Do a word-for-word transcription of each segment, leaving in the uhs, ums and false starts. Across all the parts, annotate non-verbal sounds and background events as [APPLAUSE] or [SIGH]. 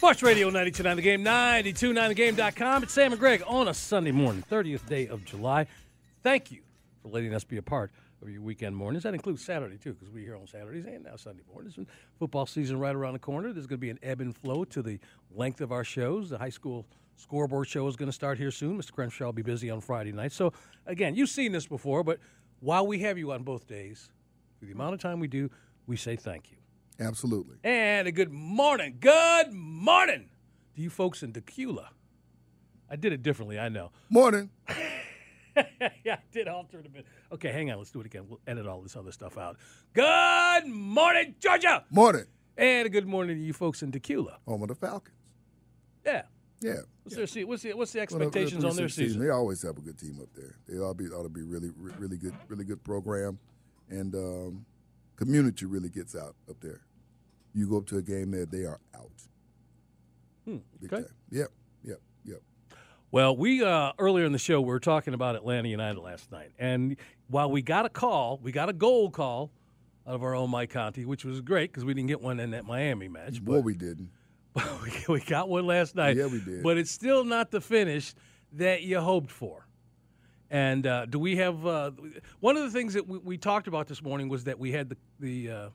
Sports Radio ninety-two point nine The Game, ninety-two point nine the game dot com. It's Sam and Greg on a Sunday morning, thirtieth day of July. Thank you for letting us be a part of your weekend mornings. That includes Saturday, too, because we're here on Saturdays and now Sunday mornings. And football season right around the corner. There's going to be an ebb and flow to the length of our shows. The high school scoreboard show is going to start here soon. Mister Crenshaw will be busy on Friday night. So, again, you've seen this before, but while we have you on both days, for the amount of time we do, we say thank you. Absolutely. And a good morning. Good morning to you folks in Tequila. I did it differently, I know. Morning. Yeah, I did alter it a bit. Okay, hang on. Let's do it again. We'll edit all this other stuff out. Good morning, Georgia. Morning. And a good morning to you folks in Tequila. Home of the Falcons. Yeah. Yeah. What's, yeah. Their se- what's, the, what's the expectations well, on their season? season? They always have a good team up there. They all be, ought to be really, really good, really good program. And um, community really gets out up there. You go up to a game there, they are out. Hmm, okay. Yep, yep, yep. Well, we uh, earlier in the show, we were talking about Atlanta United last night. And while we got a call, we got a goal call out of our own Mike Conte, which was great because we didn't get one in that Miami match. Well, but, we didn't. But we, we got one last night. Yeah, we did. But it's still not the finish that you hoped for. And uh, do we have uh, – one of the things that we, we talked about this morning was that we had the, the – uh,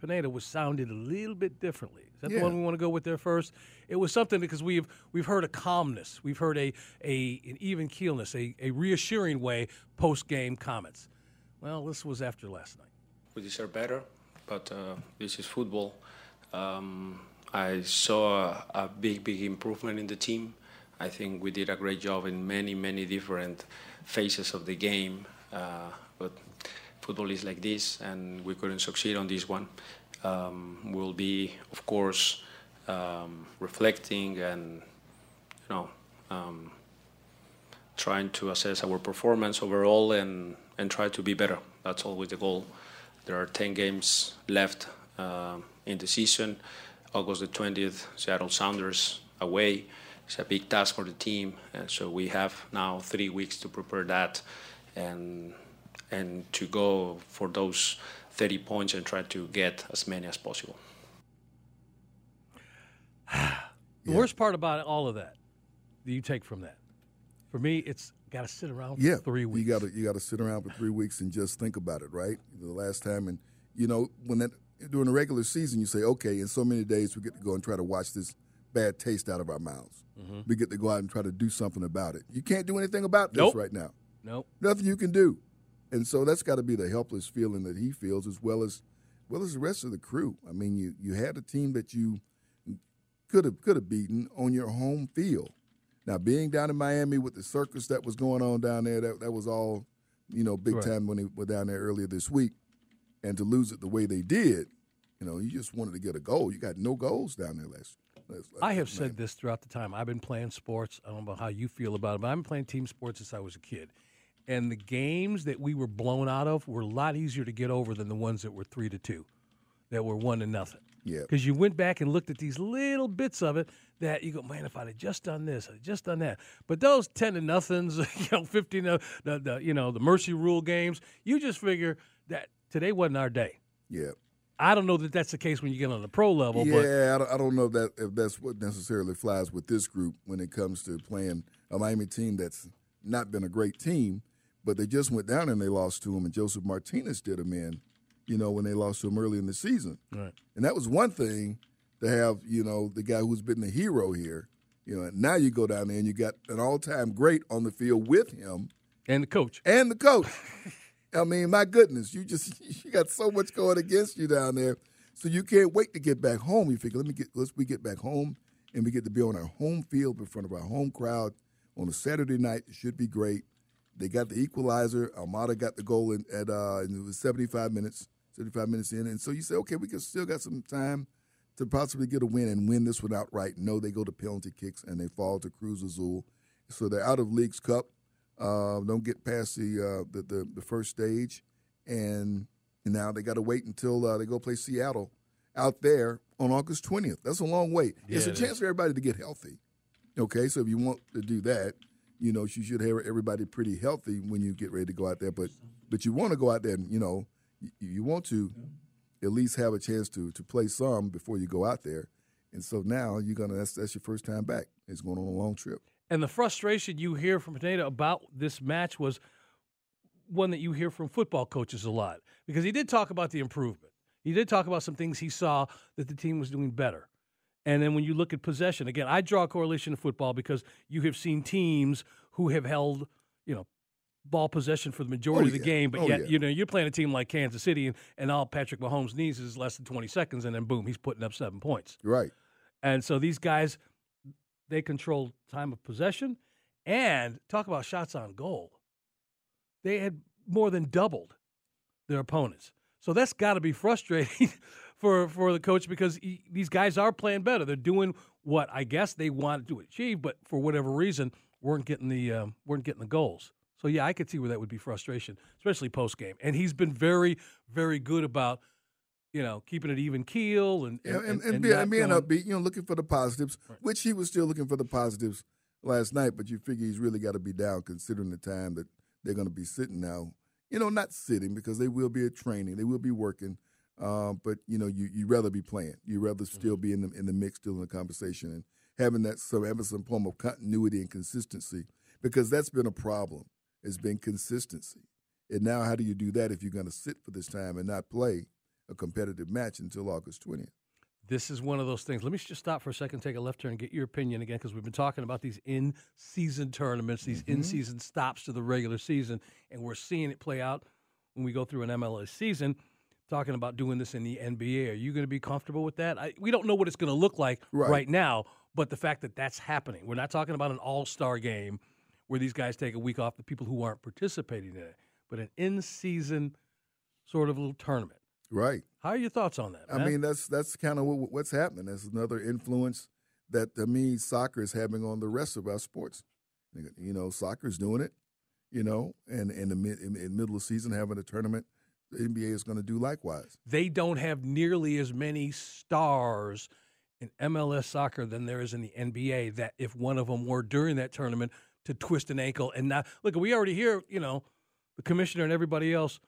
Pineda was sounded a little bit differently. Is that yeah. the one we want to go with there first? It was something because we've we've heard a calmness. We've heard a, a an even keelness, a, a reassuring way post-game comments. Well, this was after last night. We deserve better, but uh, this is football. Um, I saw a, a big, big improvement in the team. I think we did a great job in many, many different phases of the game. Uh, but... Football is like this, and we couldn't succeed on this one. Um, we'll be, of course, um, reflecting and, you know, um, trying to assess our performance overall and, and try to be better. That's always the goal. There are ten games left uh, in the season. August the twentieth, Seattle Sounders away. It's a big task for the team, and so we have now three weeks to prepare that and. and to go for those thirty points and try to get as many as possible. The yeah. worst part about all of that, that you take from that, for me, it's got to sit around yeah. for three weeks. You got to you got to sit around for three weeks and just think about it, right? The last time, and you know, when that during the regular season, you say, okay, in so many days we get to go and try to wash this bad taste out of our mouths. Mm-hmm. We get to go out and try to do something about it. You can't do anything about this nope. right now. Nope. Nothing you can do. And so that's got to be the helpless feeling that he feels, as well as, well as the rest of the crew. I mean, you you had a team that you could have could have beaten on your home field. Now, being down in Miami with the circus that was going on down there, that that was all, you know, big right. time when they were down there earlier this week, and to lose it the way they did, you know, you just wanted to get a goal. You got no goals down there last. last, last I have Miami. said this throughout the time. I've been playing sports. I don't know how you feel about it, but I've been playing team sports since I was a kid. And the games that we were blown out of were a lot easier to get over than the ones that were three to two, that were one to nothing. Yeah. Because you went back and looked at these little bits of it that you go, man, if I'd have just done this, I'd just done that. But those ten to nothings, you know, fifteen, the, the you know the mercy rule games, you just figure that today wasn't our day. Yeah. I don't know that that's the case when you get on the pro level. Yeah, but. I don't know if, that, if that's what necessarily flies with this group when it comes to playing a Miami team that's not been a great team, but they just went down and they lost to them, and Joseph Martinez did them in, you know, when they lost to him early in the season. Right. And that was one thing to have, you know, the guy who's been the hero here. You know, now you go down there and you got an all-time great on the field with him. And the coach. And the coach. I mean, my goodness, you just you got so much going against you down there, so you can't wait to get back home. You figure, let me get let's we get back home, and we get to be on our home field in front of our home crowd on a Saturday night. It should be great. They got the equalizer. Almada got the goal in, at uh, it was seventy-five minutes, seventy-five minutes in, and so you say, okay, we can still got some time to possibly get a win and win this one outright. No, they go to penalty kicks and they fall to Cruz Azul, so they're out of League's Cup. Uh, don't get past the, uh, the, the the first stage, and, and now they got to wait until uh, they go play Seattle out there on August twentieth. That's a long wait. Yeah, it's a it chance is. for everybody to get healthy. Okay, so if you want to do that, you know, you should have everybody pretty healthy when you get ready to go out there. But but you want to go out there, and you know, you, you want to at least have a chance to to play some before you go out there. And so now you're gonna that's that's your first time back. It's going on a long trip. And the frustration you hear from Pineda about this match was one that you hear from football coaches a lot, because he did talk about the improvement. He did talk about some things he saw that the team was doing better. And then when you look at possession, again, I draw a correlation to football because you have seen teams who have held, you know, ball possession for the majority oh, yeah. of the game, but oh, yet, yeah. you know, you're playing a team like Kansas City, and, and all Patrick Mahomes needs is less than twenty seconds, and then boom, he's putting up seven points. Right. And so these guys – they controlled time of possession, and talk about shots on goal. They had more than doubled their opponents. So that's got to be frustrating for, for the coach, because he, these guys are playing better. They're doing what I guess they wanted to achieve, but for whatever reason weren't getting the um, weren't getting the goals. So, yeah, I could see where that would be frustration, especially post-game. And he's been very, very good about – you know, keeping it even keel and and, and, and, and, be, and being going... upbeat, you know, looking for the positives, right. which he was still looking for the positives last night, but you figure he's really got to be down considering the time that they're going to be sitting now. You know, not sitting, because they will be at training, they will be working, um, but, you know, you, you'd rather be playing. You'd rather mm-hmm. still be in the in the mix, still in the conversation, and having that some, having some form of continuity and consistency, because that's been a problem. It's been consistency. And now how do you do that if you're going to sit for this time and not play a competitive match until August twentieth? This is one of those things. Let me just stop for a second, take a left turn, and get your opinion again, because we've been talking about these in-season tournaments, these mm-hmm. in-season stops to the regular season, and we're seeing it play out when we go through an M L S season, talking about doing this in the N B A. Are you going to be comfortable with that? I, we don't know what it's going to look like right. right now, but the fact that that's happening. We're not talking about an all-star game where these guys take a week off, the people who aren't participating in it, but an in-season sort of little tournament. Right. How are your thoughts on that, man? I mean, that's that's kind of what, what's happening. That's another influence that, to me, soccer is having on the rest of our sports. You know, soccer's doing it, you know, and, and in the mid, in, in middle of season having a tournament, the N B A is going to do likewise. They don't have nearly as many stars in M L S soccer than there is in the N B A, that if one of them were during that tournament to twist an ankle and not – look, we already hear, you know, the commissioner and everybody else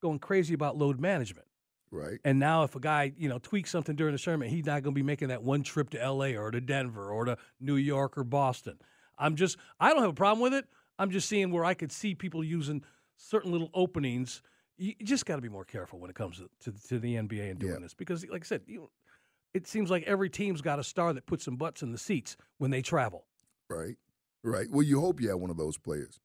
going crazy about load management. Right. And now if a guy, you know, tweaks something during the tournament, he's not going to be making that one trip to L A or to Denver or to New York or Boston. I'm just – I don't have a problem with it. I'm just seeing where I could see people using certain little openings. You just got to be more careful when it comes to, to, to the N B A and doing yeah. this, because, like I said, you, it seems like every team's got a star that puts some butts in the seats when they travel. Right. Right. Well, you hope you have one of those players.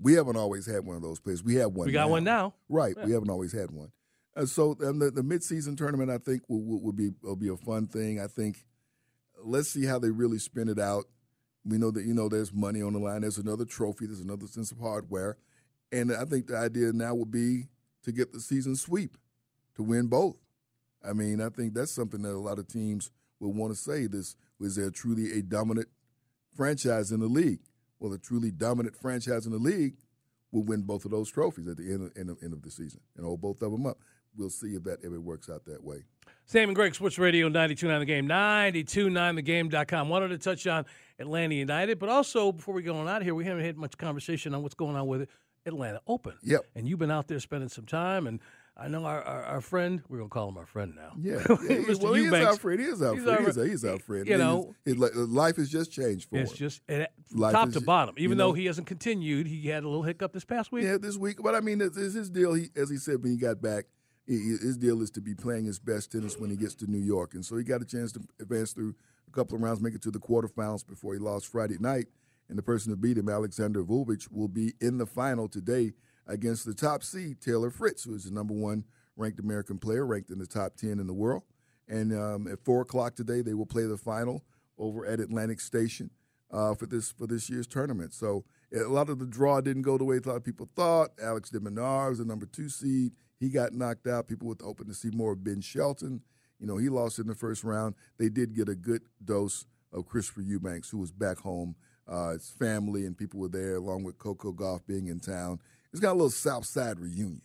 We haven't always had one of those players. We have one We got now. one now. Right. Yeah. We haven't always had one. And so and the, the midseason tournament, I think, will, will, will be will be a fun thing. I think let's see how they really spin it out. We know that, you know, there's money on the line. There's another trophy. There's another sense of hardware. And I think the idea now will be to get the season sweep, to win both. I mean, I think that's something that a lot of teams will want to say. This is there truly a dominant franchise in the league? Well, a truly dominant franchise in the league will win both of those trophies at the end of, end of, end of the season and hold both of them up. We'll see if that if it works out that way. Sam and Greg, Sports Radio, ninety-two point nine The Game, ninety-two point nine the game dot com. Wanted to touch on Atlanta United, but also before we go on out here, we haven't had much conversation on what's going on with Atlanta Open. Yep. And you've been out there spending some time, and I know our, our, our friend, we're going to call him our friend now. Yeah. Mister Well, he is our friend. He is our friend. He's our, he's our friend. You know, his, his life has just changed for him. It's just it, top to bottom. Even though he hasn't continued, he had a little hiccup this past week. Yeah, this week. But, I mean, it's, it's his deal, he, as he said when he got back, he, his deal is to be playing his best tennis when he gets to New York. And so he got a chance to advance through a couple of rounds, make it to the quarterfinals before he lost Friday night. And the person who beat him, Alexander Vujovic, will be in the final today against the top seed, Taylor Fritz, who is the number one ranked American player, ranked in the top ten in the world. And um, at four o'clock today, they will play the final over at Atlantic Station uh, for this for this year's tournament. So a lot of the draw didn't go the way a lot of people thought. Alex de Minaur was the number two seed. He got knocked out. People were hoping to see more of Ben Shelton. You know, he lost in the first round. They did get a good dose of Christopher Eubanks, who was back home. Uh, his family and people were there, along with Coco Gauff being in town. It's got a little South Side reunion.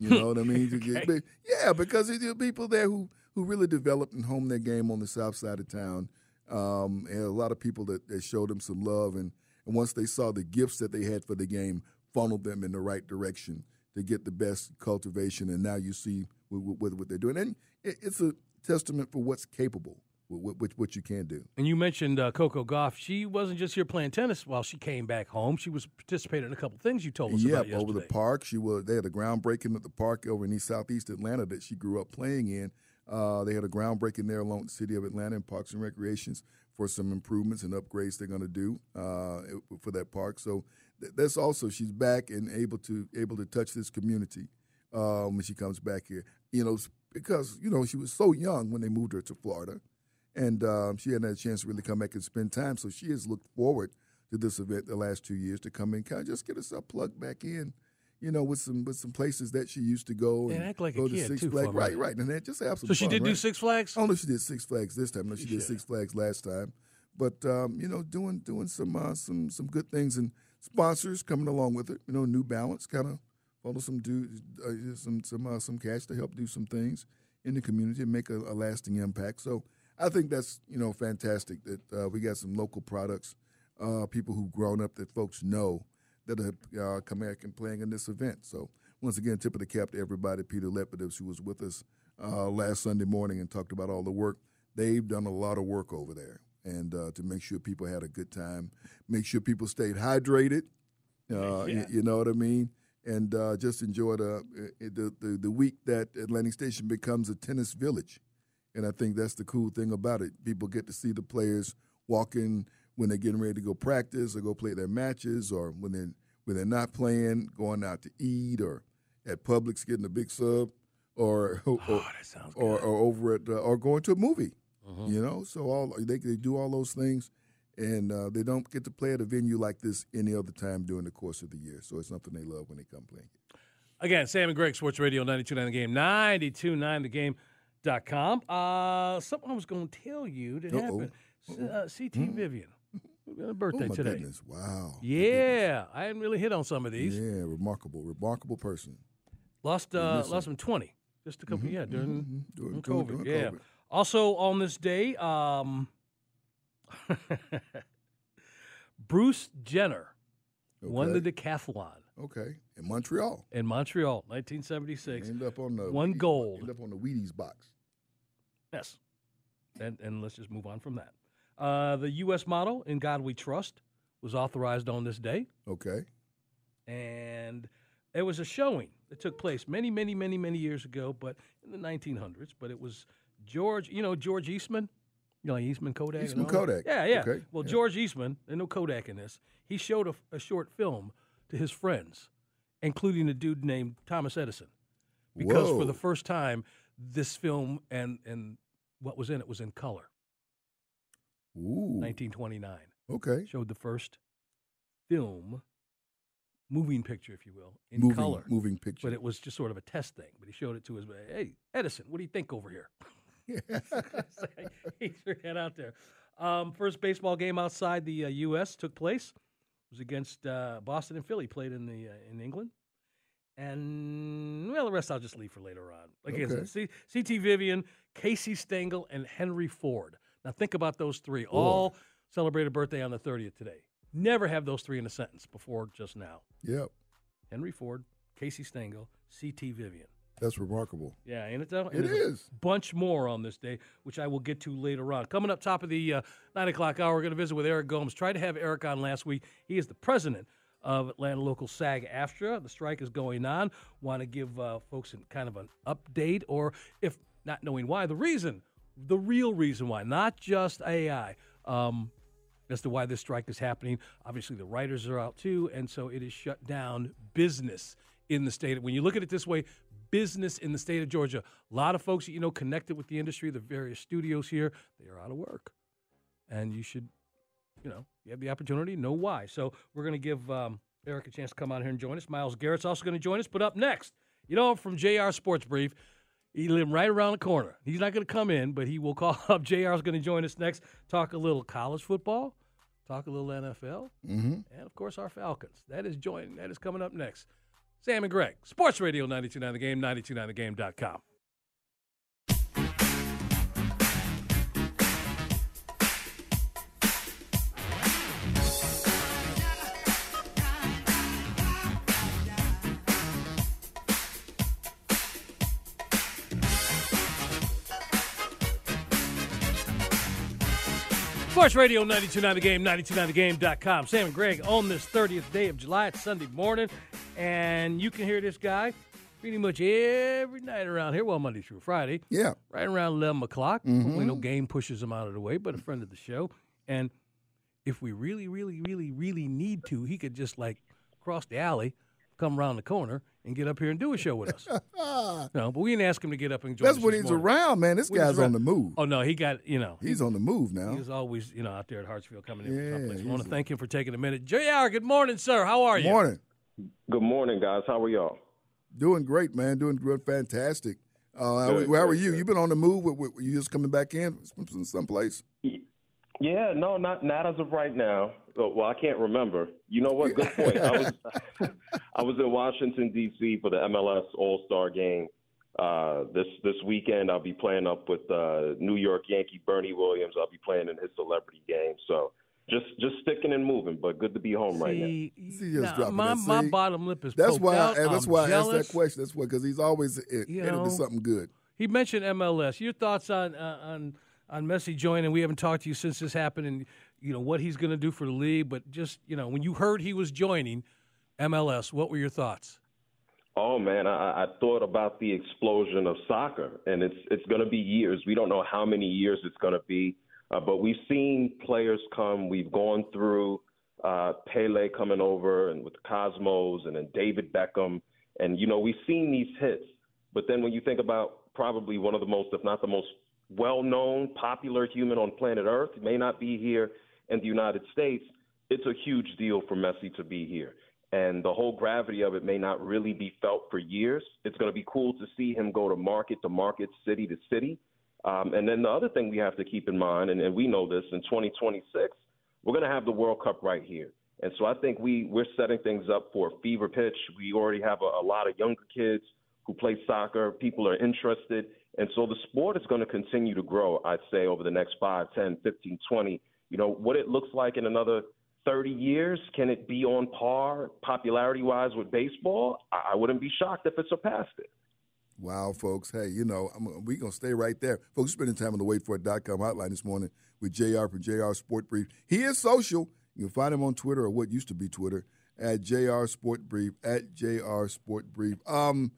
You know what I mean? Okay. Yeah, because there are people there who, who really developed and honed their game on the South Side of town. Um, and a lot of people that, that showed them some love. And, and once they saw the gifts that they had for the game, funneled them in the right direction to get the best cultivation. And now you see what, what, what they're doing. And it, it's a testament for what's capable. What, what, what you can do. And you mentioned uh, Coco Gauff. She wasn't just here playing tennis while she came back home. She was participating in a couple things you told us yeah, about yesterday. Yeah, over the park. She was. They had a groundbreaking at the park over in East Southeast Atlanta that she grew up playing in. Uh, they had a groundbreaking there along the city of Atlanta in Parks and Recreations for some improvements and upgrades they're going to do uh, for that park. So th- that's also she's back and able to able to touch this community uh, when she comes back here. You know, because, you know, she was so young when they moved her to Florida. And um, she hadn't had a chance to really come back and spend time. So she has looked forward to this event the last two years to come in, kind of just get herself plugged back in, you know, with some with some places that she used to go. And, and act like go a to kid, Six too, Flags. Fun, right, right. And that just absolutely. So she fun, did right? do Six Flags? I don't know if she did Six Flags this time. No, she, she did should. Six Flags last time. But, um, you know, doing doing some, uh, some some good things and sponsors coming along with it. You know, New Balance kind of follow some do, uh, some some, uh, some cash to help do some things in the community and make a, a lasting impact. So I think that's, you know, fantastic that uh, we got some local products, uh, people who've grown up that folks know that are uh, American playing in this event. So once again, tip of the cap to everybody, Peter Lepidus, who was with us uh, last Sunday morning and talked about all the work. They've done a lot of work over there and uh, to make sure people had a good time, make sure people stayed hydrated, uh, yeah. y- you know what I mean, and uh, just enjoyed uh, the, the, the week that Atlantic Station becomes a tennis village. And I think that's the cool thing about it. People get to see the players walking when they're getting ready to go practice or go play their matches or when they're, when they're not playing, going out to eat or at Publix getting a big sub or or, oh, that sounds good. or, or over at uh, or going to a movie, uh-huh. you know. So all they, they do all those things, and uh, they don't get to play at a venue like this any other time during the course of the year. So it's something they love when they come playing it. Again, Sam and Greg, Sports Radio, ninety-two point nine The Game, ninety-two point nine The Game. Dot com. Uh, something I was going to tell you that Uh-oh. happened. Uh, C T Mm. Vivian, birthday oh my today. Goodness. Wow. Yeah, I didn't really hit on some of these. Yeah, remarkable, remarkable person. Lost, uh, lost him twenty just a couple. Mm-hmm. Yeah, during, mm-hmm. during, during COVID. During, during yeah. COVID. Also on this day, um, Bruce Jenner okay. won the decathlon. Okay, in Montreal. In Montreal, nineteen seventy-six. End up on the one gold. End up on the Wheaties box. Yes, and and let's just move on from that. Uh, the U S motto "In God We Trust" was authorized on this day. Okay, and it was a showing that took place many, many, many, many years ago, but in the nineteen hundreds. But it was George, you know, George Eastman. You know, like Eastman Kodak. Eastman Kodak. Yeah, yeah. Okay. Well, yeah. George Eastman. There's no Kodak in this. He showed a, a short film to his friends, including a dude named Thomas Edison, because Whoa. for the first time, this film and and what was in it was in color. Ooh. nineteen twenty-nine. Okay. Showed the first film, moving picture, if you will, in moving, color. Moving picture. But it was just sort of a test thing. But he showed it to his, hey, Edison, what do you think over here? He threw that out there. Um, first baseball game outside the uh, U S took place. Was against uh, Boston and Philly, played in the uh, in England, and well, the rest I'll just leave for later on. Against okay. C- C.T. Vivian, Casey Stengel, and Henry Ford. Now think about those three. Lord. All celebrated birthday on the thirtieth today. Never have those three in a sentence before just now. Yep. Henry Ford, Casey Stengel, C T. Vivian. That's remarkable. Yeah, and it's a, and it is. a bunch more on this day, which I will get to later on. Coming up top of the uh, nine o'clock hour, we're going to visit with Eric Gomes. Tried to have Eric on last week. He is the president of Atlanta Local SAG-AFTRA. The strike is going on. Want to give uh, folks an, kind of an update, or if not knowing why, the reason, the real reason why, not just A I, um, as to why this strike is happening. Obviously, the writers are out too, and so it is shut down business in the state. When you look at it this way, business in the state of Georgia. A lot of folks, you know, connected with the industry, the various studios here, they are out of work. And you should, you know, you have the opportunity, know why. So we're going to give um, Eric a chance to come out here and join us. Miles Garrett's also going to join us. But up next, you know, from J R Sports Brief, he lives right around the corner. He's not going to come in, but he will call up. J R's going to join us next, talk a little college football, talk a little N F L, mm-hmm. and, of course, our Falcons. That is joining. That is coming up next. Sam and Greg, Sports Radio ninety-two point nine The Game, ninety-two point nine the game dot com. Sports Radio ninety-two point nine The Game, ninety-two point nine the game dot com. Sam and Greg on this thirtieth day of July. It's Sunday morning. And you can hear this guy pretty much every night around here, well, Monday through Friday. Yeah. Right around eleven o'clock. Mm-hmm. Hopefully no game pushes him out of the way, but a friend of the show. And if we really, really, really, really need to, he could just, like, cross the alley, come around the corner, and get up here and do a show with us. No, but we didn't ask him to get up and join us. That's when he's morning. around, man. This when guy's on the move. Oh, no, he got, you know. He's he, on the move now. He's always, you know, out there at Hartsfield coming in. Yeah, from I want to thank him for taking a minute. J R, good morning, sir. How are you? Morning. Good morning, guys. How are y'all? Doing great, man. Doing good. Fantastic. Uh, good, how, how are you? You've been on the move. With, with, you just coming back in from someplace? Yeah, no, not not as of right now. Well, I can't remember. You know what? Good point. I was I was in Washington, D C for the M L S All-Star Game. Uh, this, this weekend I'll be playing up with uh, New York Yankee Bernie Williams. I'll be playing in his celebrity game, so... Just just sticking and moving, but good to be home see, right now. See, just now my, see, my bottom lip is that's why out. I, that's I'm why jealous. I asked that question. That's why, because he's always it, you know, into something good. He mentioned M L S. Your thoughts on uh, on on Messi joining? We haven't talked to you since this happened, and you know what he's going to do for the league. But just you know, when you heard he was joining M L S, what were your thoughts? Oh man, I, I thought about the explosion of soccer, and it's it's going to be years. We don't know how many years it's going to be. Uh, but we've seen players come. We've gone through uh, Pele coming over and with the Cosmos and then David Beckham. And, you know, we've seen these hits. But then when you think about probably one of the most, if not the most well-known, popular human on planet Earth, may not be here in the United States, it's a huge deal for Messi to be here. And the whole gravity of it may not really be felt for years. It's going to be cool to see him go to market to market, city to city. Um, and then the other thing we have to keep in mind, and, and we know this, in twenty twenty-six, we're going to have the World Cup right here. And so I think we, we're setting things up for a fever pitch. We already have a, a lot of younger kids who play soccer. People are interested. And so the sport is going to continue to grow, I'd say, over the next five, ten, fifteen, twenty. You know, what it looks like in another thirty years, can it be on par popularity-wise with baseball? I, I wouldn't be shocked if it surpassed it. Wow, folks. Hey, you know, we're going to stay right there. Folks, spending time on the wait for it dot com hotline this morning with J R from J R Sport Brief. He is social. You can find him on Twitter, or what used to be Twitter, at J R Sport Brief, at J R Sport Brief. Um,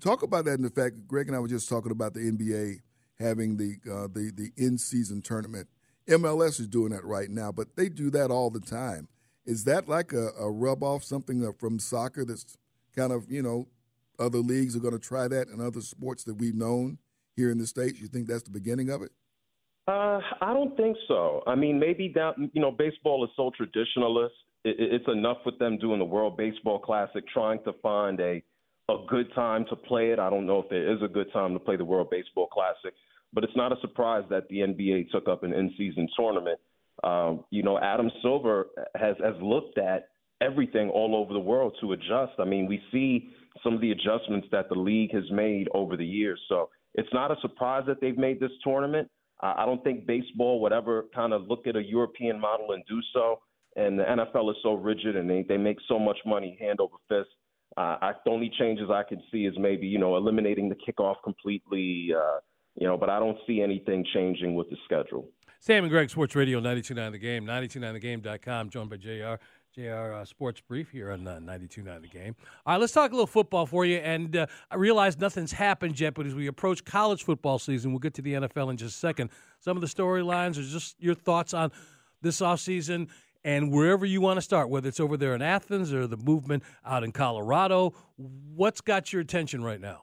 talk about that in the fact, Greg and I were just talking about the N B A having the, uh, the, the in-season tournament. M L S is doing that right now, but they do that all the time. Is that like a, a rub-off, something from soccer that's kind of, you know, other leagues are going to try that and other sports that we've known here in the States? You think that's the beginning of it? Uh, I don't think so. I mean, maybe that, you know, baseball is so traditionalist. It, it's enough with them doing the World Baseball Classic, trying to find a, a good time to play it. I don't know if there is a good time to play the World Baseball Classic, but it's not a surprise that the N B A took up an in-season tournament. Um, you know, Adam Silver has, has looked at everything all over the world to adjust. I mean, we see some of the adjustments that the league has made over the years. So it's not a surprise that they've made this tournament. I don't think baseball would ever kind of look at a European model and do so. And the N F L is so rigid, and they, they make so much money hand over fist. Uh, I, the only changes I could see is maybe, you know, eliminating the kickoff completely, uh, you know, but I don't see anything changing with the schedule. Sam and Greg, Sports Radio, ninety-two point nine The Game, ninety-two point nine the game dot com, joined by J R. J R uh, Sports Brief here on uh, ninety-two point nine The Game. All right, let's talk a little football for you. And uh, I realize nothing's happened yet, but as we approach college football season, we'll get to the N F L in just a second. Some of the storylines are just your thoughts on this offseason and wherever you want to start, whether it's over there in Athens or the movement out in Colorado. What's got your attention right now?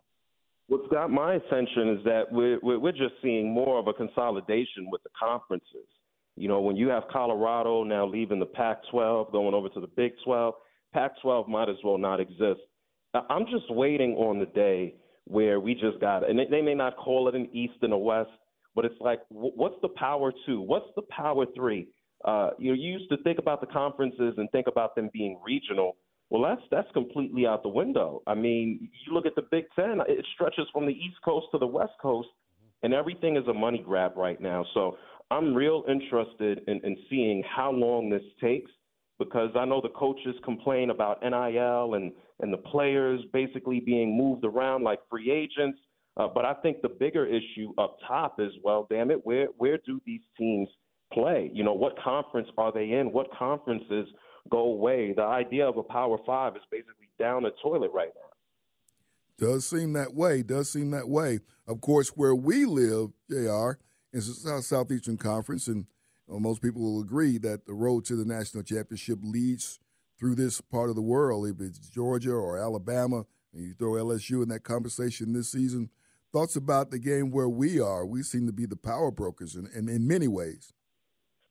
What's got my attention is that we're, we're just seeing more of a consolidation with the conferences. You know, when you have Colorado now leaving the Pac twelve, going over to the Big twelve, Pac twelve might as well not exist. I'm just waiting on the day where we just got – and they may not call it an East and a West, but it's like, what's the power two? What's the power three? Uh, you know, you used to think about the conferences and think about them being regional. Well, that's that's completely out the window. I mean, you look at the Big Ten, it stretches from the East Coast to the West Coast, and everything is a money grab right now. So – I'm real interested in, in seeing how long this takes, because I know the coaches complain about N I L and, and the players basically being moved around like free agents. Uh, but I think the bigger issue up top is, well, damn it, where where do these teams play? You know, what conference are they in? What conferences go away? The idea of a Power Five is basically down the toilet right now. Does seem that way. Does seem that way. Of course, where we live, J R, it's the Southeastern Conference, and you know, most people will agree that the road to the national championship leads through this part of the world, if it's Georgia or Alabama, and you throw L S U in that conversation this season. Thoughts about the game where we are? We seem to be the power brokers in, in, in many ways.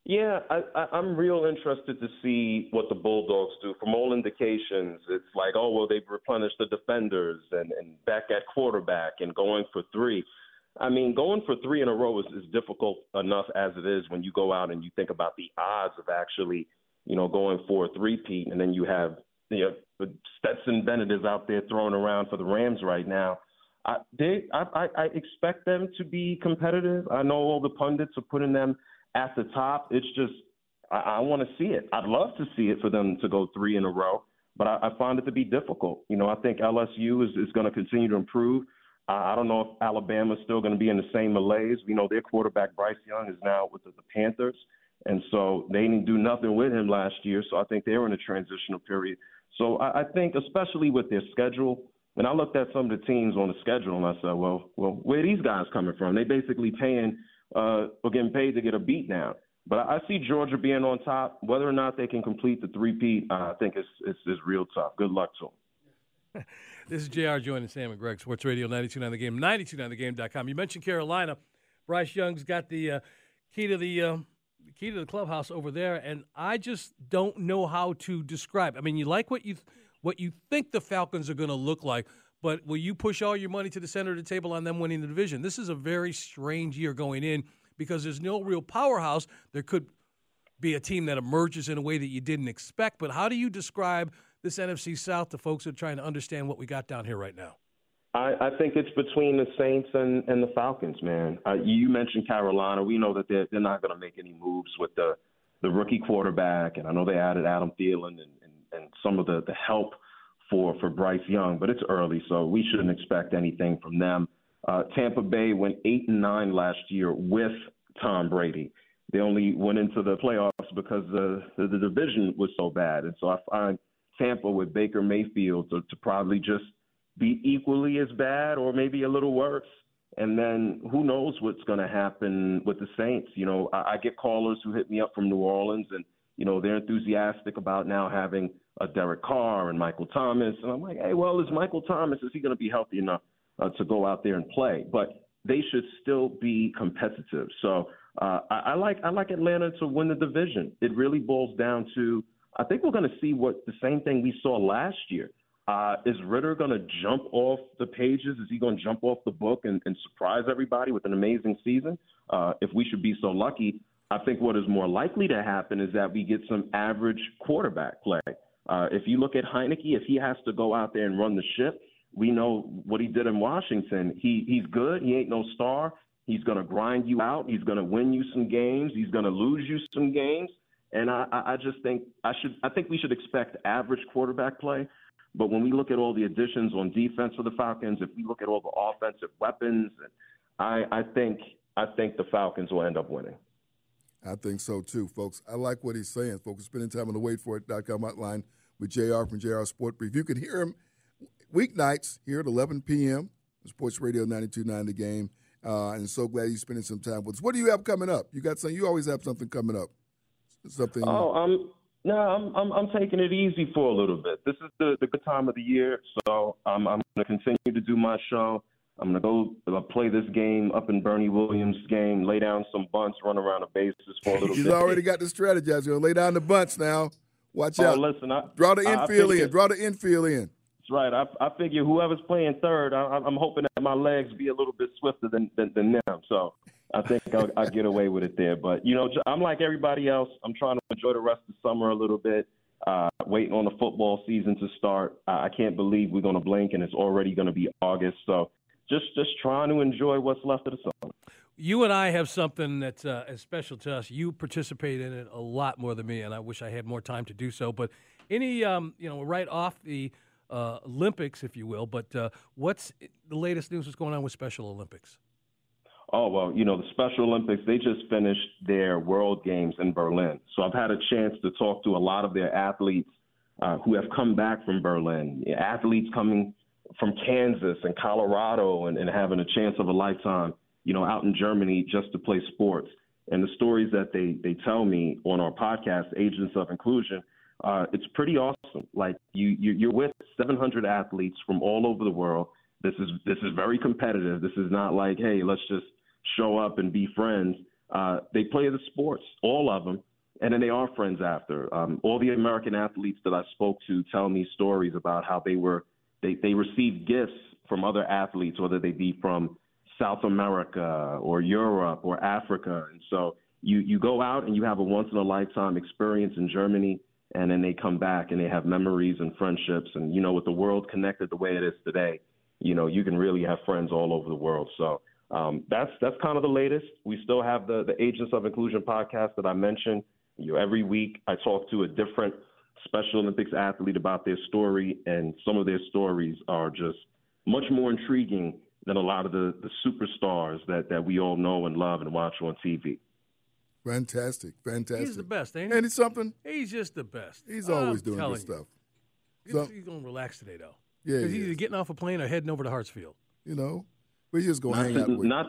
Yeah, I, I, I'm real interested to see what the Bulldogs do. From all indications, it's like, oh, well, they've replenished the defenders and, and back at quarterback and going for three. I mean, going for three in a row is, is difficult enough as it is when you go out and you think about the odds of actually, you know, going for a three-peat. And then you have, you know, Stetson Bennett is out there throwing around for the Rams right now. I, they, I, I expect them to be competitive. I know all the pundits are putting them at the top. It's just I, I want to see it. I'd love to see it for them to go three in a row, but I, I find it to be difficult. You know, I think L S U is, is going to continue to improve. I don't know if Alabama's still going to be in the same malaise. We know their quarterback, Bryce Young, is now with the, the Panthers, and so they didn't do nothing with him last year, so I think they're in a transitional period. So I, I think especially with their schedule, when I looked at some of the teams on the schedule and I said, well, well where are these guys coming from? They basically paying uh, or getting paid to get a beat now. But I, I see Georgia being on top. Whether or not they can complete the three-peat, uh, I think it's, it's, it's real tough. Good luck to them. This is J R joining Sam and Greg, Sports Radio ninety-two point nine The Game, ninety-two point nine the game dot com. You mentioned Carolina. Bryce Young's got the uh, key to the uh, key to the clubhouse over there, and I just don't know how to describe. I mean, you like what you what you think the Falcons are going to look like, but will you push all your money to the center of the table on them winning the division? This is a very strange year going in because there's no real powerhouse. There could be a team that emerges in a way that you didn't expect, but how do you describe this N F C South, the folks are trying to understand what we got down here right now? I, I think it's between the Saints and, and the Falcons, man. Uh, you mentioned Carolina. We know that they're, they're not going to make any moves with the, the rookie quarterback, and I know they added Adam Thielen and, and, and some of the, the help for, for Bryce Young, but it's early, so we shouldn't expect anything from them. Uh, Tampa Bay went eight and nine last year with Tom Brady. They only went into the playoffs because the, the, the division was so bad, and so I find – Tampa with Baker Mayfield to, to probably just be equally as bad or maybe a little worse. And then who knows what's going to happen with the Saints. You know, I, I get callers who hit me up from New Orleans and, you know, they're enthusiastic about now having a Derek Carr and Michael Thomas. And I'm like, hey, well, is Michael Thomas, is he going to be healthy enough uh, to go out there and play? But they should still be competitive. So uh, I, I like I like Atlanta to win the division. It really boils down to, I think we're going to see what the same thing we saw last year. Uh, is Ritter going to jump off the pages? Is he going to jump off the book and, and surprise everybody with an amazing season? Uh, if we should be so lucky, I think what is more likely to happen is that we get some average quarterback play. Uh, if you look at Heineke, if he has to go out there and run the ship, we know what he did in Washington. He He's good. He ain't no star. He's going to grind you out. He's going to win you some games. He's going to lose you some games. And I, I just think I should. I think we should expect average quarterback play. But when we look at all the additions on defense for the Falcons, if we look at all the offensive weapons, I, I think I think the Falcons will end up winning. I think so, too, folks. I like what he's saying, folks. Spending time on the wait for it dot com hotline with J R from J R Sport Brief. You can hear him weeknights here at eleven p.m. Sports Radio ninety-two point nine The Game. Uh, and so glad he's spending some time with us. What do you have coming up? You got something? You always have something coming up. Something. Oh, I'm no, I'm I'm, I'm taking it easy for a little bit. This is the, the good time of the year, so I'm I'm going to continue to do my show. I'm going to go play this game up in Bernie Williams' game, lay down some bunts, run around the bases for a little He's bit. He's already got the strategize. You're going to lay down the bunts now. Watch oh, out. Listen, I, Draw the infield I, I in. Draw the infield in. That's right. I, I figure whoever's playing third, I, I'm hoping that my legs be a little bit swifter than, than, than them. So I think I'll, I'll get away with it there. But, you know, I'm like everybody else. I'm trying to enjoy the rest of the summer a little bit. Uh, waiting on the football season to start. Uh, I can't believe we're going to blink and it's already going to be August. So, Just just trying to enjoy what's left of the summer. You and I have something that's uh, is special to us. You participate in it a lot more than me, and I wish I had more time to do so. But any, um, you know, right off the uh, Olympics, if you will, but uh, what's the latest news that's going on with Special Olympics? Oh, well, you know, the Special Olympics, they just finished their World Games in Berlin. So I've had a chance to talk to a lot of their athletes uh, who have come back from Berlin, athletes coming from Kansas and Colorado and, and having a chance of a lifetime, you know, out in Germany just to play sports. And the stories that they, they tell me on our podcast, Agents of Inclusion, uh, it's pretty awesome. Like you, you, you're with seven hundred athletes from all over the world. This is, this is very competitive. This is not like, hey, let's just show up and be friends. Uh, they play the sports, all of them. And then they are friends after. Um, all the American athletes that I spoke to tell me stories about how they were, They, they receive gifts from other athletes, whether they be from South America or Europe or Africa. And so you, you go out and you have a once-in-a-lifetime experience in Germany, and then they come back and they have memories and friendships. And, you know, with the world connected the way it is today, you know, you can really have friends all over the world. So um, that's that's kind of the latest. We still have the, the Agents of Inclusion podcast that I mentioned. You know, every week I talk to a different Special Olympics athlete about their story, and some of their stories are just much more intriguing than a lot of the, the superstars that, that we all know and love and watch on T V. Fantastic, fantastic. He's the best, ain't he? Ain't he something? He's just the best. He's always I'm doing good you. stuff. So, he's going to relax today, though. Yeah, Because he he's either getting off a plane or heading over to Hartsfield. You know, we're just going to hang out with not,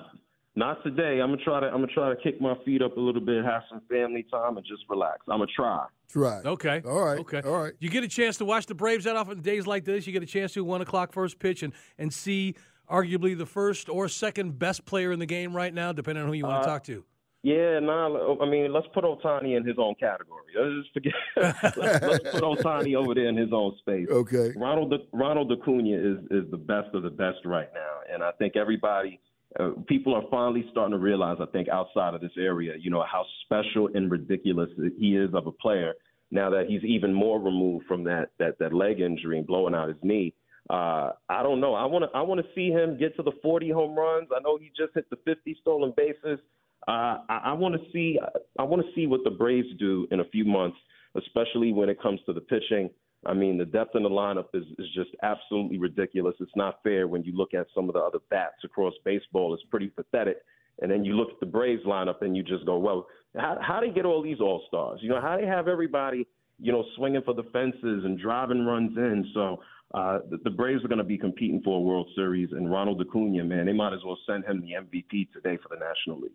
not today. I'm gonna try to. I'm gonna try to kick my feet up a little bit, have some family time, and just relax. I'm gonna try. Try. Okay. All right. Okay. All right. You get a chance to watch the Braves out on days like this. You get a chance to one o'clock first pitch and and see arguably the first or second best player in the game right now, depending on who you want to uh, talk to. Yeah, nah. I mean, let's put Ohtani in his own category. Let's just forget. let's, let's put Ohtani over there in his own space. Okay. Ronald Ronald Acuña is is the best of the best right now, and I think everybody. Uh, people are finally starting to realize, I think, outside of this area, you know, how special and ridiculous he is of a player now that he's even more removed from that that, that leg injury and blowing out his knee. Uh, I don't know. I want to I want to see him get to the forty home runs. I know he just hit the fifty stolen bases. Uh, I, I want to see I want to see what the Braves do in a few months, especially when it comes to the pitching. I mean, the depth in the lineup is, is just absolutely ridiculous. It's not fair when you look at some of the other bats across baseball. It's pretty pathetic. And then you look at the Braves lineup and you just go, well, how, how do they get all these all-stars? You know, how do they have everybody, you know, swinging for the fences and driving runs in? So uh, the, the Braves are going to be competing for a World Series. And Ronald Acuña, man, they might as well send him the M V P today for the National League.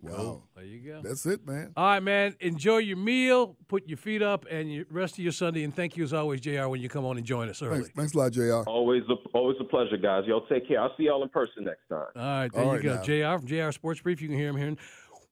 Wow. Cool. There you go. That's it, man. All right, man. Enjoy your meal, put your feet up, and your rest of your Sunday. And thank you, as always, J R, when you come on and join us early. Thanks, Thanks a lot, J R. Always a, always a pleasure, guys. Y'all take care. I'll see y'all in person next time. All right, there All you right go. Now. J R from J R Sports Brief. You can hear him here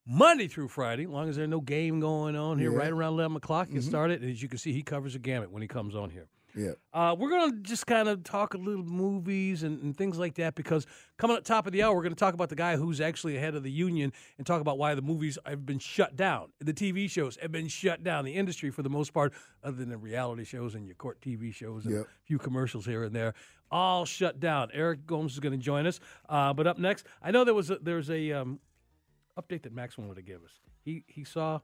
Monday through Friday, as long as there's no game going on here, yeah. right around eleven o'clock. Mm-hmm. Get started. And as you can see, he covers the gamut when he comes on here. Yeah, uh, we're going to just kind of talk a little movies and, and things like that, because coming up top of the hour, we're going to talk about the guy who's actually head of the union and talk about why the movies have been shut down. The T V shows have been shut down. The industry, for the most part, other than the reality shows and your court T V shows and yep. a few commercials here and there, all shut down. Eric Gomes is going to join us. Uh, but up next, I know there was a, there's a um, update that Max wanted to give us. He he saw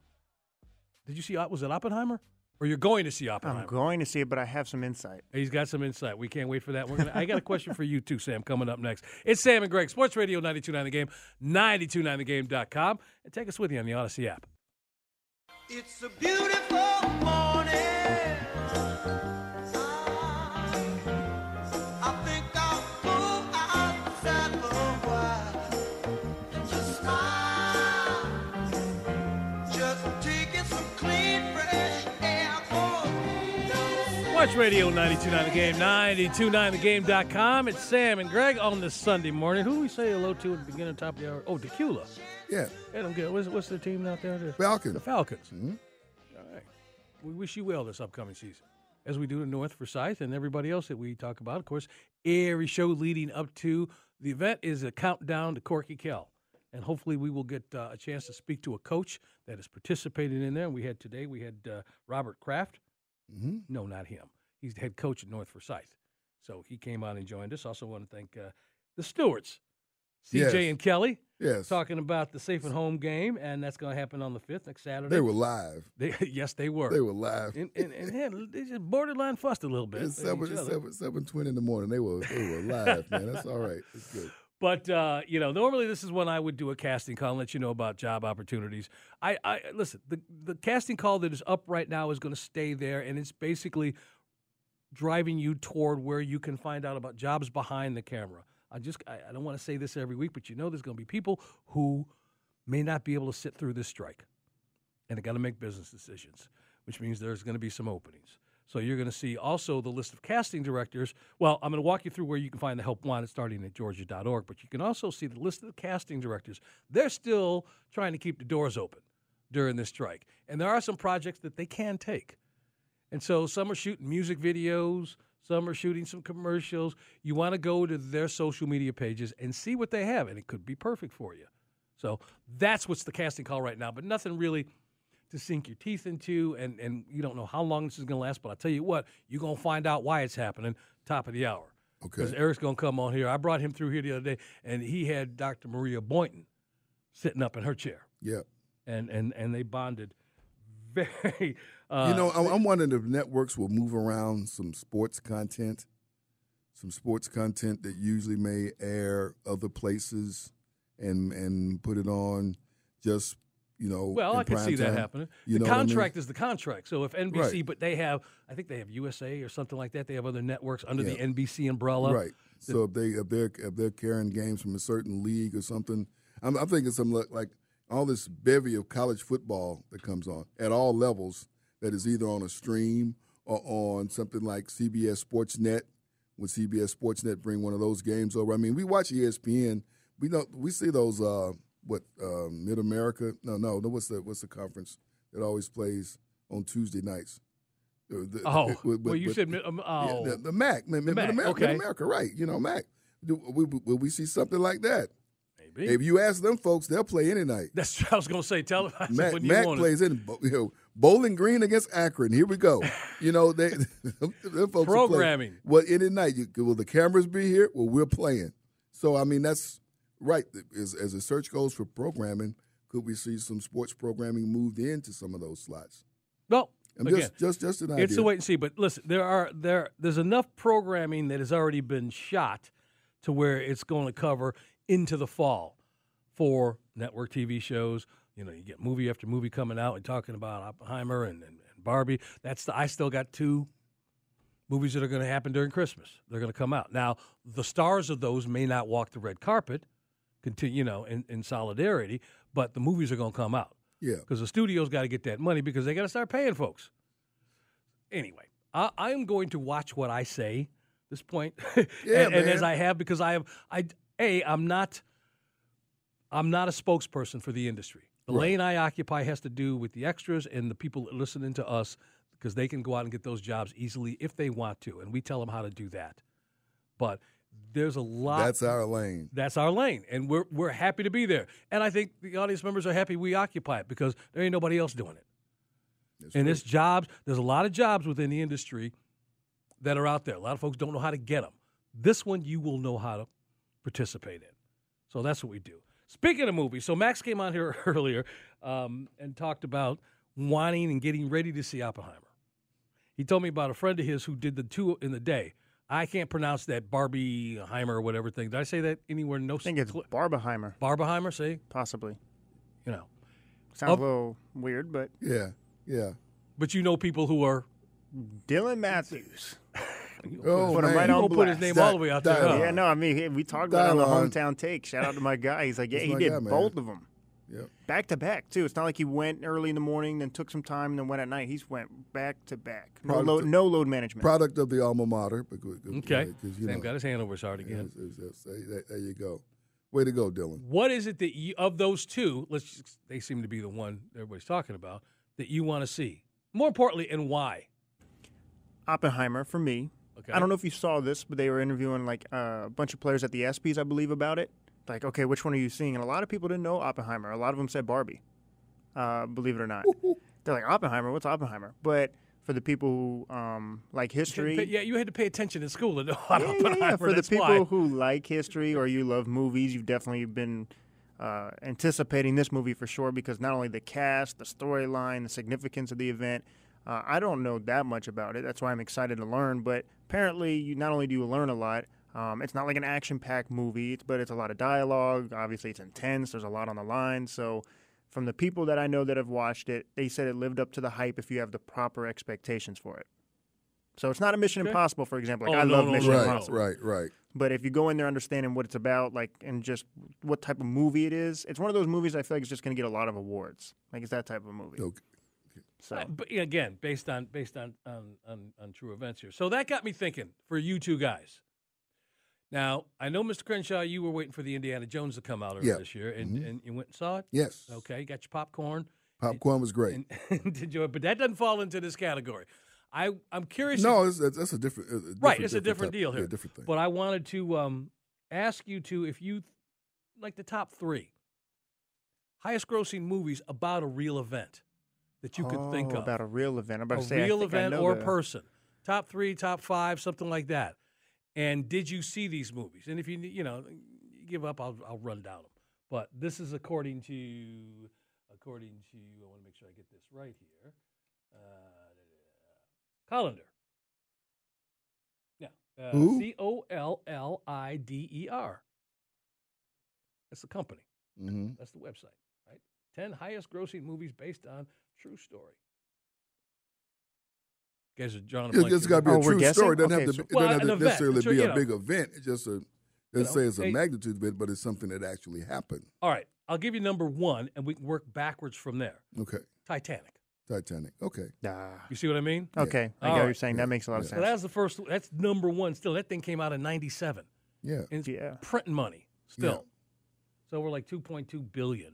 – did you see – was it Oppenheimer? Or you're going to see Oppenheimer? I'm going to see it, but I have some insight. He's got some insight. We can't wait for that. We're gonna, I got a question for you, too, Sam, coming up next. It's Sam and Greg, Sports Radio ninety-two point nine The Game, ninety-two point nine the game dot com. And take us with you on the Odyssey app. It's a beautiful morning. Radio ninety-two point nine The Game, ninety-two point nine the game dot com. It's Sam and Greg on this Sunday morning. Who do we say hello to at the beginning of top of the hour? Oh, Decula. Yeah. Hey, I'm good. What's, what's the team out there? The Falcons. The Falcons. Mm-hmm. All right. We wish you well this upcoming season, as we do to North Forsyth and everybody else that we talk about. Of course, every show leading up to the event is a countdown to Corky Kell. And hopefully we will get uh, a chance to speak to a coach that is participating in there. We had today, we had uh, Robert Kraft. Mm-hmm. No, not him. He's the head coach at North Forsyth. So he came on and joined us. Also want to thank uh, the Stewarts, C J yes. and Kelly, yes. talking about the Safe at Home game, and that's going to happen on the fifth, next Saturday. They were live. They, yes, they were. They were live. And, and, and had, they just borderline fussed a little bit. It's seven twenty in the morning. They were, they were live, man. That's all right. It's good. But, uh, you know, normally this is when I would do a casting call and let you know about job opportunities. I, I listen, the, the casting call that is up right now is going to stay there, and it's basically – driving you toward where you can find out about jobs behind the camera. I just I, I don't want to say this every week, but you know there's going to be people who may not be able to sit through this strike, and they got to make business decisions, which means there's going to be some openings. So you're going to see also the list of casting directors. Well, I'm going to walk you through where you can find the help wanted starting at georgia dot org, but you can also see the list of the casting directors. They're still trying to keep the doors open during this strike, and there are some projects that they can take. And so some are shooting music videos, some are shooting some commercials. You want to go to their social media pages and see what they have, and it could be perfect for you. So that's what's the casting call right now, but nothing really to sink your teeth into, and, and you don't know how long this is going to last, but I'll tell you what, you're going to find out why it's happening top of the hour. Okay. Because Eric's going to come on here. I brought him through here the other day, and he had Doctor Maria Boynton sitting up in her chair. Yeah. And, and, and they bonded very – Uh, you know, I'm wondering if networks will move around some sports content, some sports content that usually may air other places and and put it on just, you know, well, I could see that happening. The contract is the contract. So if N B C, but they have, I think they have U S A or something like that. They have other networks under the N B C umbrella. Right. So if, they, if, they're, if they're carrying games from a certain league or something, I'm, I'm thinking some like all this bevy of college football that comes on at all levels. That is either on a stream or on something like C B S Sportsnet. When C B S Sportsnet bring one of those games over, I mean, we watch E S P N. We know we see those. Uh, what uh, Mid America? No, no, no. What's the what's the conference that always plays on Tuesday nights? The, the, oh, it, with, well, you with, said with, um, oh. yeah, the, the MAC, Mid America, okay. Mid America, right? You know, MAC. Do, will, will we see something like that? Maybe. If you ask them folks, they'll play any night. That's what I was going to say. Tell them. Mac, what Mac you plays in. You know, Bowling Green against Akron. Here we go. You know, they, them folks programming. Well, any night. You, will the cameras be here? Well, we're playing. So, I mean, that's right. As, as the search goes for programming, could we see some sports programming moved into some of those slots? Well, I'm again, just, just, just an idea. It's a wait and see. But listen, there are there there's enough programming that has already been shot to where it's going to cover into the fall for network T V shows. You know, you get movie after movie coming out and talking about Oppenheimer and, and, and Barbie. That's the, I still got two movies that are going to happen during Christmas. They're going to come out. Now, the stars of those may not walk the red carpet, continue, you know, in, in solidarity, but the movies are going to come out. Yeah. Because the studio's got to get that money because they got to start paying folks. Anyway, I, I'm going to watch what I say at this point. Yeah, and, and as I have, because I have, I, A, I'm not, I'm not a spokesperson for the industry. The right. lane I occupy has to do with the extras and the people listening to us because they can go out and get those jobs easily if they want to, and we tell them how to do that. But there's a lot. That's our lane. That's our lane, and we're we're happy to be there. And I think the audience members are happy we occupy it because there ain't nobody else doing it. That's and it's jobs. There's a lot of jobs within the industry that are out there. A lot of folks don't know how to get them. This one you will know how to participate in. So that's what we do. Speaking of movies, so Max came on here earlier um, and talked about wanting and getting ready to see Oppenheimer. He told me about a friend of his who did the two in the day. I can't pronounce that Barbieheimer or whatever thing. Did I say that anywhere? No, I think it's cl- Barbieheimer. Barbieheimer, see? Possibly. You know. Sounds Up. a little weird, but. Yeah, yeah. But you know people who are. Dylan Matthews. Oh, put him right on blast. Put his name that, all the way out that, there. That, yeah, no, I mean, we talked about it on the hometown take. Shout out to my guy. He's like, yeah, That's he did guy, both of them. Yep. Back to back, too. It's not like he went early in the morning, then took some time, and then went at night. He's went back to back. No load, of, no load management. Product of the alma mater. Because, okay. Because, you Sam know, got his hand over his heart again. It's, it's, it's, there you go. Way to go, Dylan. What is it that you, of those two, let's just, they seem to be the one everybody's talking about, that you want to see? More importantly, and why? Oppenheimer, for me. Okay. I don't know if you saw this, but they were interviewing like uh, a bunch of players at the ESPYs, I believe, about it. Like, okay, which one are you seeing? And a lot of people didn't know Oppenheimer. A lot of them said Barbie, uh, believe it or not. Woo-hoo. They're like, Oppenheimer? What's Oppenheimer? But for the people who um, like history. You pay, yeah, you had to pay attention in school to know yeah, Oppenheimer. Yeah, yeah. For That's the people why. who like history or you love movies, you've definitely been uh, anticipating this movie for sure because not only the cast, the storyline, the significance of the event. Uh, I don't know that much about it. That's why I'm excited to learn. But apparently, you not only do you learn a lot, um, it's not like an action-packed movie, but it's a lot of dialogue. Obviously, it's intense. There's a lot on the line. So from the people that I know that have watched it, they said it lived up to the hype if you have the proper expectations for it. So it's not a Mission okay. Impossible, for example. Like, oh, I no, love no, Mission right, Impossible. Right, right, right. But if you go in there understanding what it's about, like, and just what type of movie it is, it's one of those movies I feel like is just going to get a lot of awards. Like, it's that type of movie. Okay. So, uh, but again, based on based on, on, on, on true events here. So that got me thinking for you two guys. Now, I know, Mister Crenshaw, you were waiting for the Indiana Jones to come out earlier yeah. this year, and, mm-hmm. and you went and saw it? Yes. Okay, got your popcorn. Popcorn was great. And, and did you, but that doesn't fall into this category. I, I'm curious. No, if, it's, that's a different, a different Right, it's different a different type, deal here. Yeah, different thing. But I wanted to um, ask you two if you, like the top three, highest grossing movies about a real event. That you could oh, think of. About a real event. I'm about a to say, real event or a person. Top three, top five, something like that. And did you see these movies? And if you you know give up, I'll I'll run down them. But this is according to according to I want to make sure I get this right here. Uh, Collender. Yeah. Uh, C O L L I D E R. That's the company. Mm-hmm. That's the website. Right. Ten highest grossing movies based on. True story. Guys are drawing a blank. It's got to be a oh, true story. It doesn't okay, have to, so, it well, doesn't have to necessarily sure, be a know. big event. It's just a, let's you know, say it's a hey, magnitude event, but it's something that actually happened. All right. I'll give you number one, and we can work backwards from there. Okay. Titanic. Titanic. Okay. Nah. You see what I mean? Okay. Yeah. I get right. what you're saying. Yeah. That makes a lot yeah. of sense. So that's the first, that's number one still. That thing came out in ninety-seven. Yeah. And it's yeah. printing money still. Yeah. So we're like two point two billion dollars.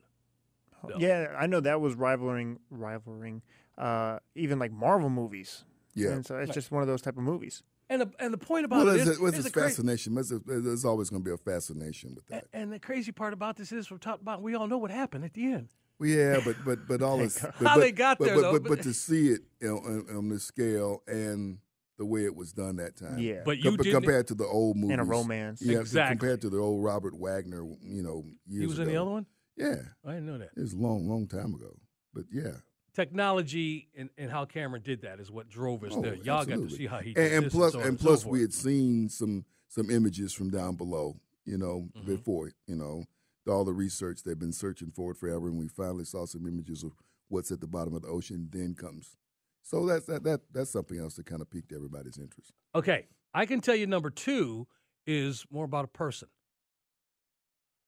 No. Yeah, I know that was rivaling, rivaling, uh, even like Marvel movies. Yeah, and so it's right. just one of those type of movies. And the and the point about well, this is it's, it's it's fascination. Cra- There's always going to be a fascination with that. And, and the crazy part about this is, from top to bottom, we all know what happened at the end. Well, yeah, but but but all this but, how but, they got but, there, but, though. But, but, but to see it you know, on, on this scale and the way it was done that time, yeah. But you Com- did compared to the old movies and a romance, yeah, exactly. Compared to the old Robert Wagner, you know, years he was ago. In the other one. Yeah. I didn't know that. It was a long, long time ago. But, yeah. Technology and, and how Cameron did that is what drove us oh, there. Y'all absolutely. got to see how he did and, and this plus, and, so and plus so we had seen some some images from down below, you know, mm-hmm. before, you know, all the research. They've been searching for it forever, and we finally saw some images of what's at the bottom of the ocean then comes. So that's, that, that, that's something else that kind of piqued everybody's interest. Okay. I can tell you number two is more about a person.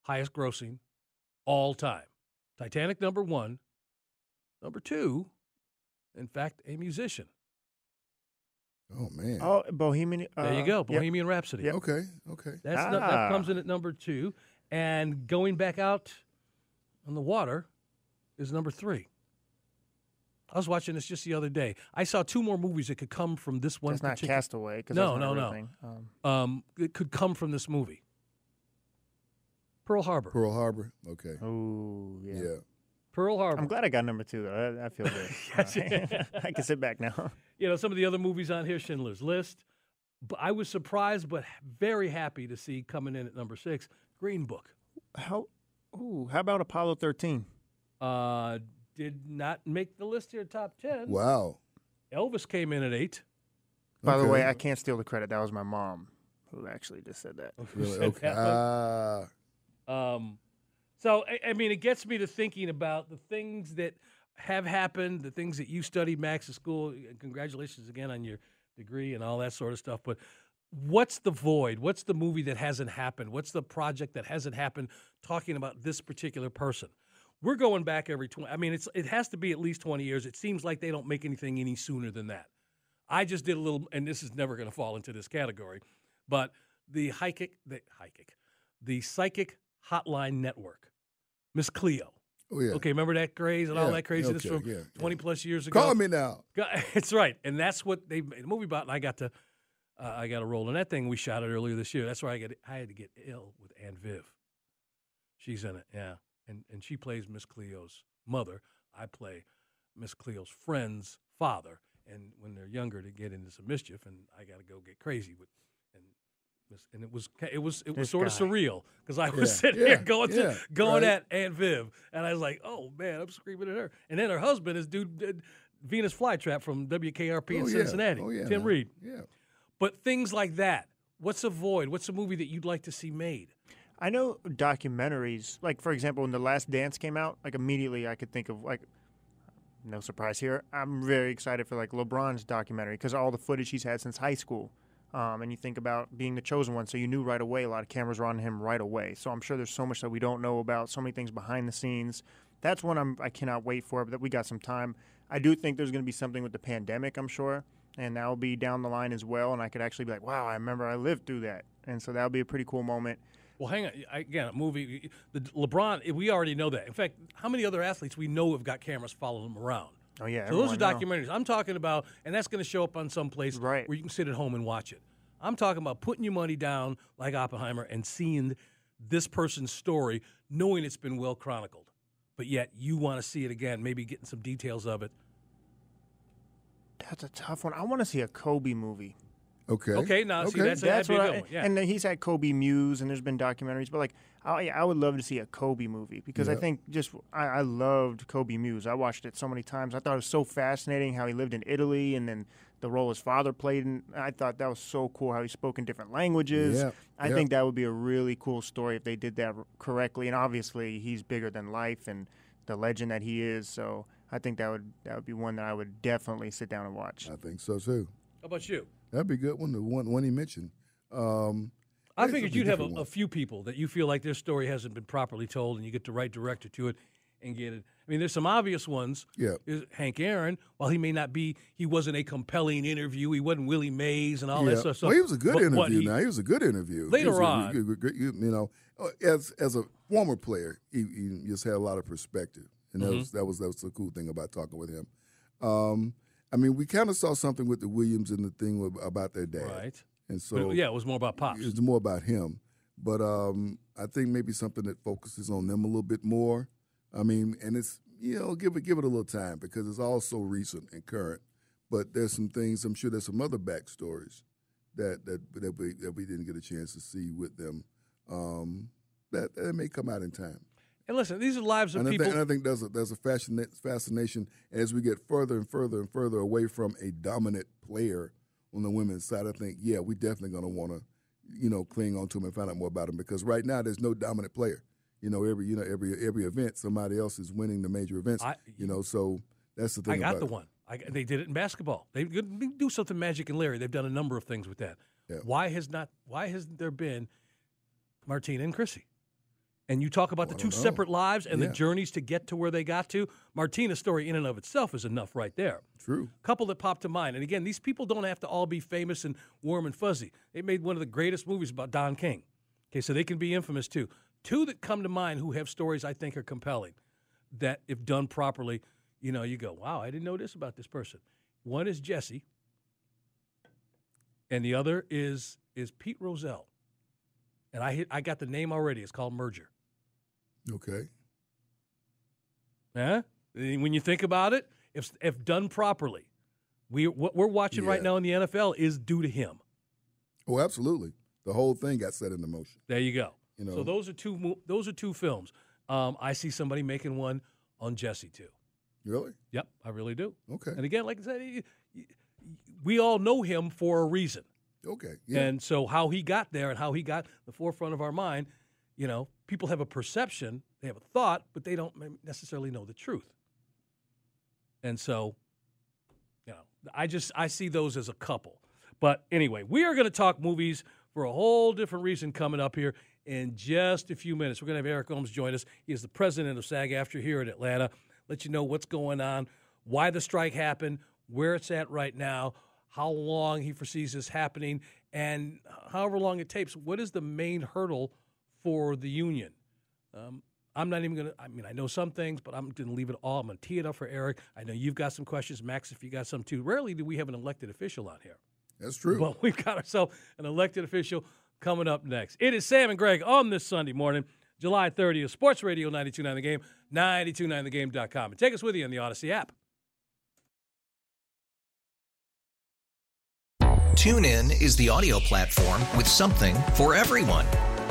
Highest grossing. All time. Titanic, number one. Number two, in fact, a musician. Oh, man. Oh, Bohemian. Uh, there you go. Bohemian yep. Rhapsody. Yep. Okay, okay. That's ah. no, that comes in at number two. And going back out on the water is number three. I was watching this just the other day. I saw two more movies that could come from this one. It's not Castaway. No, no, no. Um, um, it could come from this movie. Pearl Harbor. Pearl Harbor. Okay. Oh, yeah. yeah. Pearl Harbor. I'm glad I got number two, though. I, I feel good. Yes, yeah. [LAUGHS] I can sit back now. You know, some of the other movies on here, Schindler's List. But I was surprised but very happy to see coming in at number six, Green Book. How ooh, how about Apollo thirteen? Uh, did not make the list here, top ten. Wow. Elvis came in at eight. By okay. the way, I can't steal the credit. That was my mom who actually just said that. Really? Okay. Uh... Um, so, I, I mean, it gets me to thinking about the things that have happened, the things that you studied, Max, at school. Congratulations again on your degree and all that sort of stuff. But what's the void? What's the movie that hasn't happened? What's the project that hasn't happened talking about this particular person? We're going back every twenty. I mean, it's it has to be at least twenty years. It seems like they don't make anything any sooner than that. I just did a little, and this is never going to fall into this category, but the psychic, the psychic, the psychic hotline network, Miss Cleo. Oh, yeah. Okay, remember that craze and yeah, all that craziness okay, from yeah, twenty yeah. plus years ago? Call me now. It's right, and that's what they made a movie about, and I got to, uh, I got to roll in that thing we shot it earlier this year. That's where I got, I had to get ill with Aunt Viv. She's in it, yeah. And and she plays Miss Cleo's mother. I play Miss Cleo's friend's father. And when they're younger, they get into some mischief, and I got to go get crazy with, and and it was it was it was this sort guy. of surreal because I was yeah. sitting yeah. here going yeah. to, going right. at Aunt Viv, and I was like, oh man, I'm screaming at her. And then her husband is dude Venus Flytrap from W K R P oh, in yeah. Cincinnati, oh, yeah, Tim man. Reed. Yeah, but things like that. What's a void? What's a movie that you'd like to see made? I know documentaries, like, for example, when The Last Dance came out, like, immediately I could think of, like, no surprise here, I'm very excited for, like, LeBron's documentary because all the footage he's had since high school. Um, and you think about being the chosen one, so you knew right away a lot of cameras were on him right away. So I'm sure there's so much that we don't know about, so many things behind the scenes. That's one I'm, I cannot wait for, but that we got some time. I do think there's going to be something with the pandemic, I'm sure, and that will be down the line as well, and I could actually be like, wow, I remember I lived through that. And so that will be a pretty cool moment. Well, hang on. Again, a movie. The LeBron, we already know that. In fact, how many other athletes we know have got cameras following them around? Oh, yeah. So those are documentaries. Know. I'm talking about, and that's going to show up on some place right. where you can sit at home and watch it. I'm talking about putting your money down like Oppenheimer and seeing this person's story, knowing it's been well chronicled, but yet you want to see it again, maybe getting some details of it. That's a tough one. I want to see a Kobe movie. Okay. Okay. Now, okay. see, that's, that's what I, yeah. and he's had Kobe Muse, and there's been documentaries, but like, I, I would love to see a Kobe movie because yeah. I think just I, I loved Kobe Muse. I watched it so many times. I thought it was so fascinating how he lived in Italy, and then the role his father played, and I thought that was so cool how he spoke in different languages. Yeah. I yeah. think that would be a really cool story if they did that correctly. And obviously, he's bigger than life and the legend that he is. So I think that would that would be one that I would definitely sit down and watch. I think so too. How about you? That'd be a good one, the one, one he mentioned. Um, I figured you'd have a, a few people that you feel like their story hasn't been properly told, and you get the right director to it and get it. I mean, there's some obvious ones. Yeah. There's Hank Aaron, while he may not be, he wasn't a compelling interview. He wasn't Willie Mays and all yeah. that stuff. So, well, he was a good but, interview he, now. He was a good interview. Later on. A, you, you, you know, as as a former player, he, he just had a lot of perspective. And that, mm-hmm. was, that, was, that was the cool thing about talking with him. Um I mean, we kind of saw something with the Williams and the thing about their dad. Right. And so, but, yeah, it was more about Pops. It was more about him. But um, I think maybe something that focuses on them a little bit more. I mean, and it's, you know, give it give it a little time because it's all so recent and current. But there's some things, I'm sure there's some other backstories that that, that, we, that we didn't get a chance to see with them um, that, that may come out in time. And listen, these are lives of and people. I think, and I think there's a, there's a fascina- fascination as we get further and further and further away from a dominant player on the women's side. I think, yeah, we're definitely going to want to, you know, cling on to him and find out more about him because right now there's no dominant player. You know, every you know every every event, somebody else is winning the major events. I, you know, so that's the thing. I got about the it. one. I got, they did it in basketball. They could do something Magic and Larry. They've done a number of things with that. Yeah. Why has not? Why hasn't there been Martina and Chrissy? And you talk about well, the two separate lives and yeah. the journeys to get to where they got to. Martina's story in and of itself is enough right there. True. Couple that popped to mind. And, again, these people don't have to all be famous and warm and fuzzy. They made one of the greatest movies about Don King. Okay, so they can be infamous, too. Two that come to mind who have stories I think are compelling that, if done properly, you know, you go, wow, I didn't know this about this person. One is Jesse, and the other is is Pete Rozelle. And I hit, I got the name already. It's called Merger. Okay. Yeah. When you think about it, if if done properly, we what we're watching yeah. right now in the N F L is due to him. Oh, absolutely. The whole thing got set into motion. There you go. You know? So those are two those are two films. Um, I see somebody making one on Jesse too. Really? Yep, I really do. Okay. And again, like I said, we all know him for a reason. Okay. Yeah. And so how he got there and how he got the forefront of our mind, you know, people have a perception, they have a thought, but they don't necessarily know the truth. And so, you know, I just I see those as a couple. But anyway, we are going to talk movies for a whole different reason coming up here in just a few minutes. We're going to have Eric Gomes join us. He is the president of SAG-AFTRA here in Atlanta. Let you know what's going on, why the strike happened, where it's at right now, how long he foresees this happening, and however long it takes, what is the main hurdle for the union? Um, I'm not even going to – I mean, I know some things, but I'm going to leave it all. I'm going to tee it up for Eric. I know you've got some questions. Max, if you got some too. Rarely do we have an elected official out here. That's true. Well, we've got ourselves an elected official coming up next. It is Sam and Greg on this Sunday morning, July thirtieth, Sports Radio ninety-two point nine The Game, ninety-two point nine the game dot com. And take us with you on the Odyssey app. TuneIn is the audio platform with something for everyone.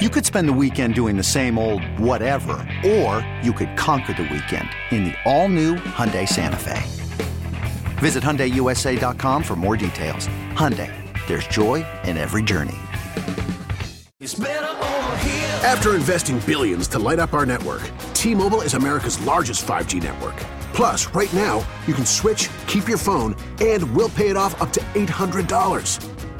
You could spend the weekend doing the same old whatever, or you could conquer the weekend in the all-new Hyundai Santa Fe. Visit Hyundai U S A dot com for more details. Hyundai, there's joy in every journey. It's better over here. After investing billions to light up our network, T-Mobile is America's largest five G network. Plus, right now, you can switch, keep your phone, and we'll pay it off up to eight hundred dollars.